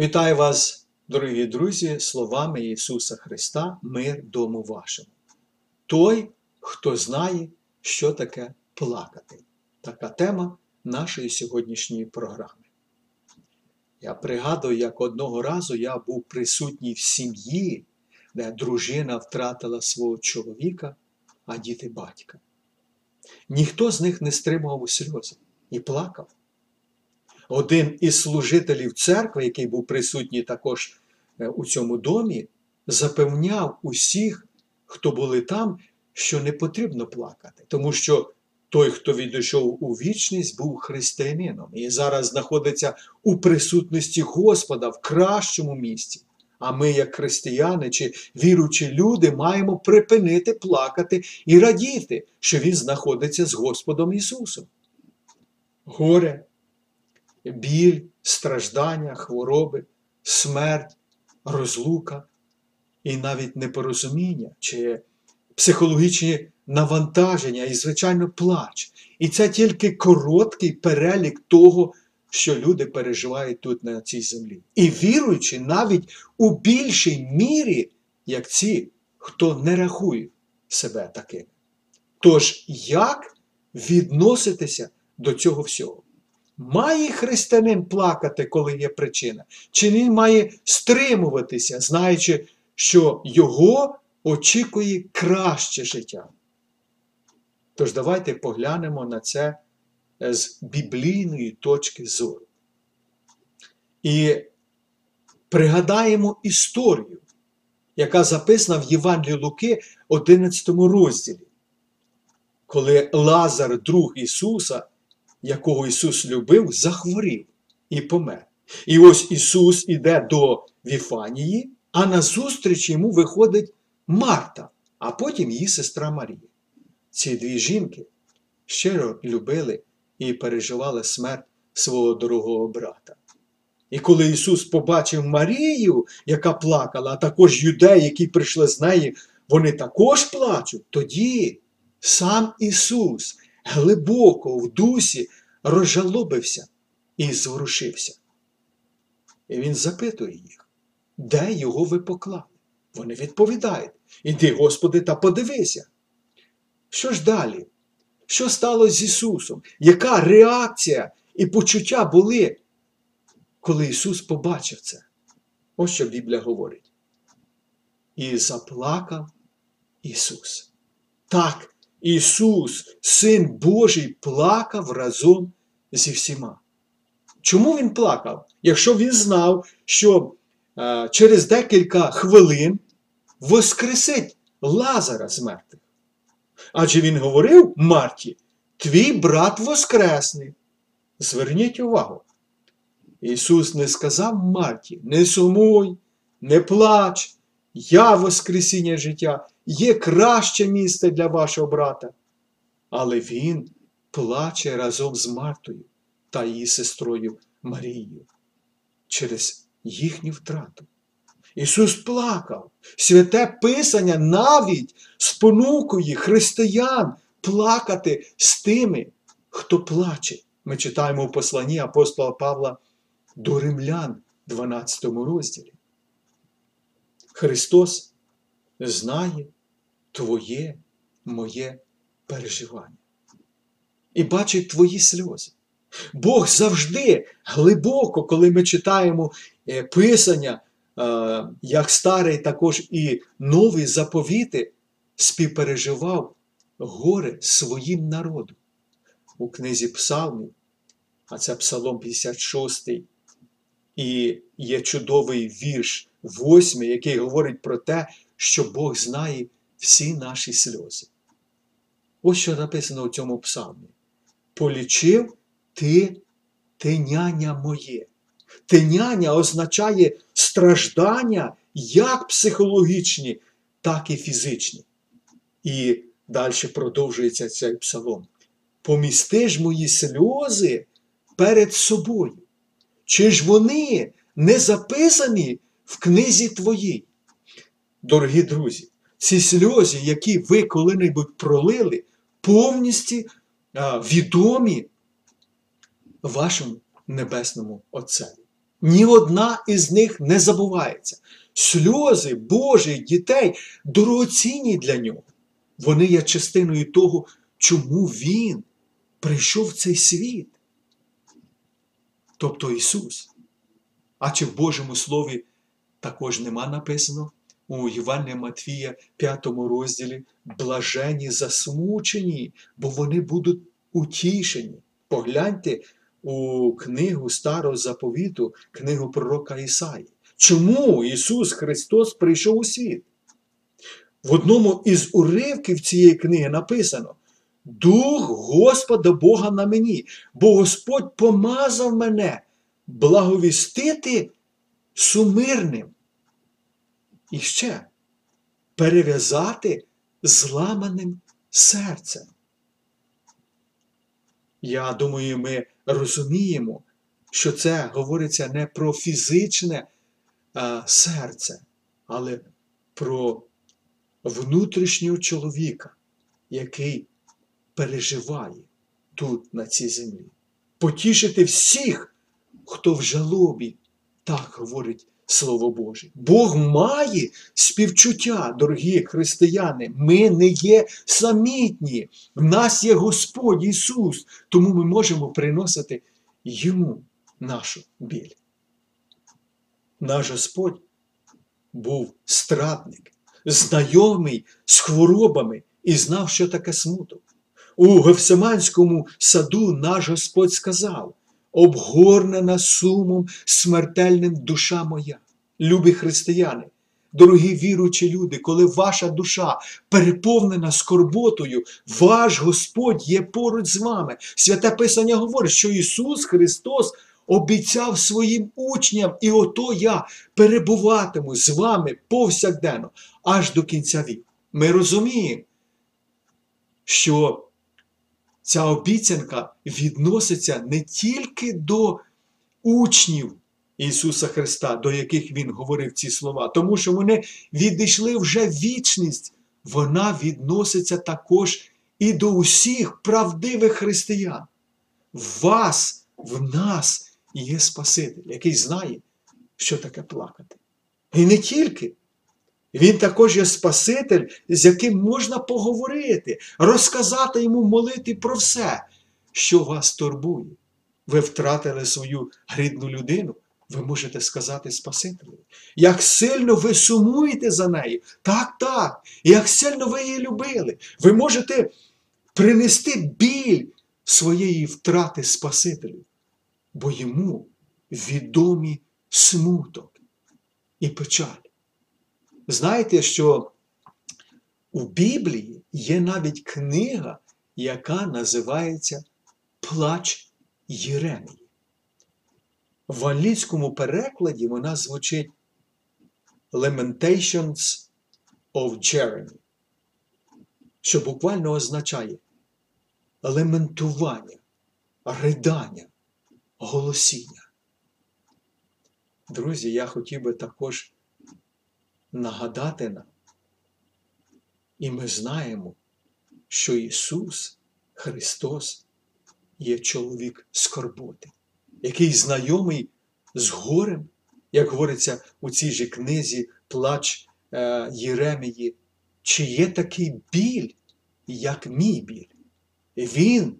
Вітаю вас, дорогі друзі, словами Ісуса Христа, мир дому вашому. Той, хто знає, що таке плакати. Така тема нашої сьогоднішньої програми. Я пригадую, як одного разу я був присутній в сім'ї, де дружина втратила свого чоловіка, а діти батька. Ніхто з них не стримував сльози і плакав. Один із служителів церкви, який був присутній також у цьому домі, запевняв усіх, хто були там, що не потрібно плакати, тому що той, хто відійшов у вічність, був християнином і зараз знаходиться у присутності Господа в кращому місці. А ми, як християни чи віруючі люди, маємо припинити плакати і радіти, що він знаходиться з Господом Ісусом. Горе, біль, страждання, хвороби, смерть, розлука і навіть непорозуміння чи психологічні навантаження і, звичайно, плач. І це тільки короткий перелік того, що люди переживають тут на цій землі. І віруючи навіть у більшій мірі, як ці, хто не рахує себе таким. Тож, як відноситися до цього всього? Має християнин плакати, коли є причина? Чи він має стримуватися, знаючи, що його очікує краще життя? Тож давайте поглянемо на це з біблійної точки зору. І пригадаємо історію, яка записана в Євангелії Луки 11 розділі, коли Лазар, друг Ісуса, якого Ісус любив, захворів і помер. І ось Ісус іде до Віфанії, а назустріч йому виходить Марта, а потім її сестра Марія. Ці дві жінки щиро любили і переживали смерть свого дорогого брата. І коли Ісус побачив Марію, яка плакала, а також юдеї, які прийшли з неї, вони також плачуть, тоді сам Ісус глибоко в дусі розжалобився і зворушився. І Він запитує їх, де його ви поклали? Вони відповідають, іди, Господи, та подивися. Що ж далі? Що сталося з Ісусом? Яка реакція і почуття були, коли Ісус побачив це? Ось що Біблія говорить. І заплакав Ісус. Так, Ісус, Син Божий, плакав разом зі всіма. Чому Він плакав? Якщо Він знав, що через декілька хвилин воскресить Лазара з мертвих. Адже Він говорив Марті, твій брат воскресний. Зверніть увагу, Ісус не сказав Марті, не сумуй, не плач, я воскресіння життя, є краще місце для вашого брата. Але Він плаче разом з Мартою та її сестрою Марією через їхню втрату. Ісус плакав. Святе Писання навіть спонукує християн плакати з тими, хто плаче. Ми читаємо в посланні апостола Павла до Римлян, 12 розділі. Христос знає твоє, моє переживання. І бачить твої сльози. Бог завжди глибоко, коли ми читаємо Писання, як старий, також і новий заповіти, співпереживав горе своїм народом. У книзі Псалмів, а це Псалом 56, і є чудовий вірш 8, який говорить про те, що Бог знає всі наші сльози. Ось що написано у цьому псалмі. «Полічив ти тиняня моє». Тиняння означає страждання, як психологічні, так і фізичні. І далі продовжується цей псалом. «Помісти ж мої сльози перед собою, чи ж вони не записані в книзі твоїй?» Дорогі друзі, ці сльози, які ви коли-небудь пролили, повністю відомі вашому Небесному Отцеві. ні одна із них не забувається. Сльози Божих дітей дорогоцінні для нього. Вони є частиною того, чому він прийшов в цей світ. Тобто Ісус. А чи в Божому Слові також нема написано? У Євангелії Матвія 5 розділі «Блажені засмучені, бо вони будуть утішені». Погляньте у книгу Старого Заповіту, книгу пророка Ісаї. Чому Ісус Христос прийшов у світ? В одному із уривків цієї книги написано: «Дух Господа Бога на мені, бо Господь помазав мене благовістити сумирним». І ще перев'язати зламаним серцем. Я думаю, ми розуміємо, що це говориться не про фізичне серце, але про внутрішнього чоловіка, який переживає тут, на цій землі. Потішити всіх, хто в жалобі, так говорить Слово Боже. Бог має співчуття, дорогі християни. Ми не є самітні. В нас є Господь Ісус. Тому ми можемо приносити Йому нашу біль. Наш Господь був страдник, знайомий з хворобами і знав, що таке смуток. У Гефсиманському саду наш Господь сказав: «Обгорнена сумом смертельним душа моя». Любі християни, дорогі віруючі люди, коли ваша душа переповнена скорботою, ваш Господь є поруч з вами. Святе Писання говорить, що Ісус Христос обіцяв своїм учням: «І ото я перебуватиму з вами повсякденно, аж до кінця віку». Ми розуміємо, що ця обіцянка відноситься не тільки до учнів Ісуса Христа, до яких Він говорив ці слова, тому що вони відійшли вже в вічність. Вона відноситься також і до усіх правдивих християн. В вас, в нас є Спаситель, який знає, що таке плакати. І не тільки. Він також є Спаситель, з яким можна поговорити, розказати йому, молити про все, що вас турбує. Ви втратили свою рідну людину, ви можете сказати Спасителю: «Як сильно ви сумуєте за нею, так, як сильно ви її любили». Ви можете принести біль своєї втрати Спасителю, бо йому відомі смуток і печаль. Знаєте, що у Біблії є навіть книга, яка називається «Плач Єремії». В англійському перекладі вона звучить «Lamentations of Jeremy», що буквально означає лементування, ридання, голосіння. Друзі, я хотів би також нагадати нам, і ми знаємо, що Ісус Христос є чоловік скорботи, який знайомий з горем, як говориться у цій же книзі «Плач Єремії», чи є такий біль, як мій біль. Він,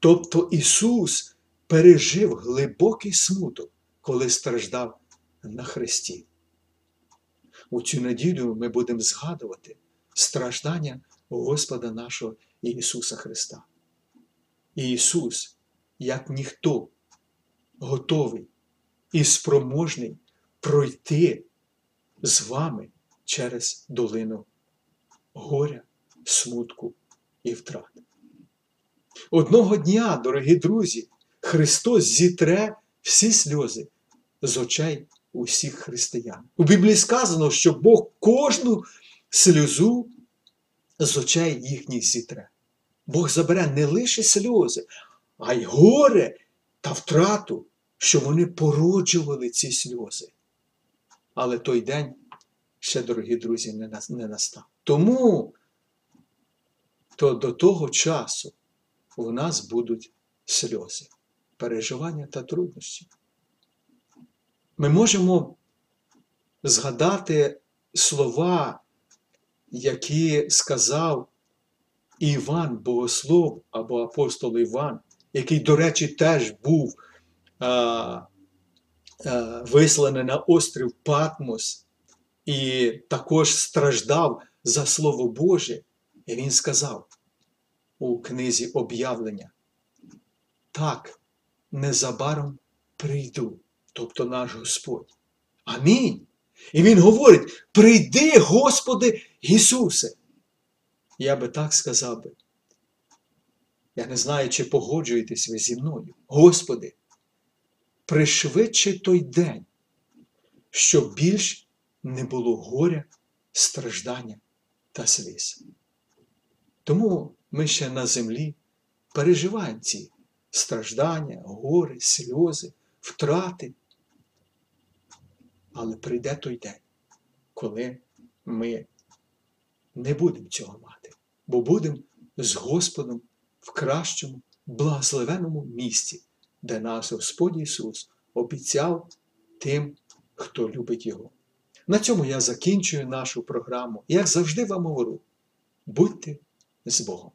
тобто Ісус, пережив глибокий смуток, коли страждав на хресті. У цю неділю ми будемо згадувати страждання Господа нашого Ісуса Христа. І Ісус, як ніхто, готовий і спроможний пройти з вами через долину горя, смутку і втрат. Одного дня, дорогі друзі, Христос зітре всі сльози з очей усіх християн. У Біблії сказано, що Бог кожну сльозу з очей їхніх зітре. Бог забере не лише сльози, а й горе та втрату, що вони породжували ці сльози. Але той день ще, дорогі друзі, не настав. Тому до того часу у нас будуть сльози, переживання та труднощі. Ми можемо згадати слова, які сказав Іван Богослов або апостол Іван, який, до речі, теж був висланий на острів Патмос і також страждав за Слово Боже. І він сказав у книзі «Об'явлення»: «Так, незабаром прийду», тобто наш Господь. Амінь. І він говорить: «Прийди, Господи Ісусе». Я би так сказав би. Я не знаю, чи погоджуєтесь ви зі мною. Господи, пришвидши той день, щоб більш не було горя, страждання та сліз. Тому ми ще на землі переживаємо ці страждання, гори, сльози, втрати. Але прийде той день, коли ми не будемо цього мати, бо будемо з Господом в кращому, благословеному місці, де нас Господь Ісус обіцяв тим, хто любить Його. На цьому я закінчую нашу програму. Як завжди вам говорю, будьте з Богом.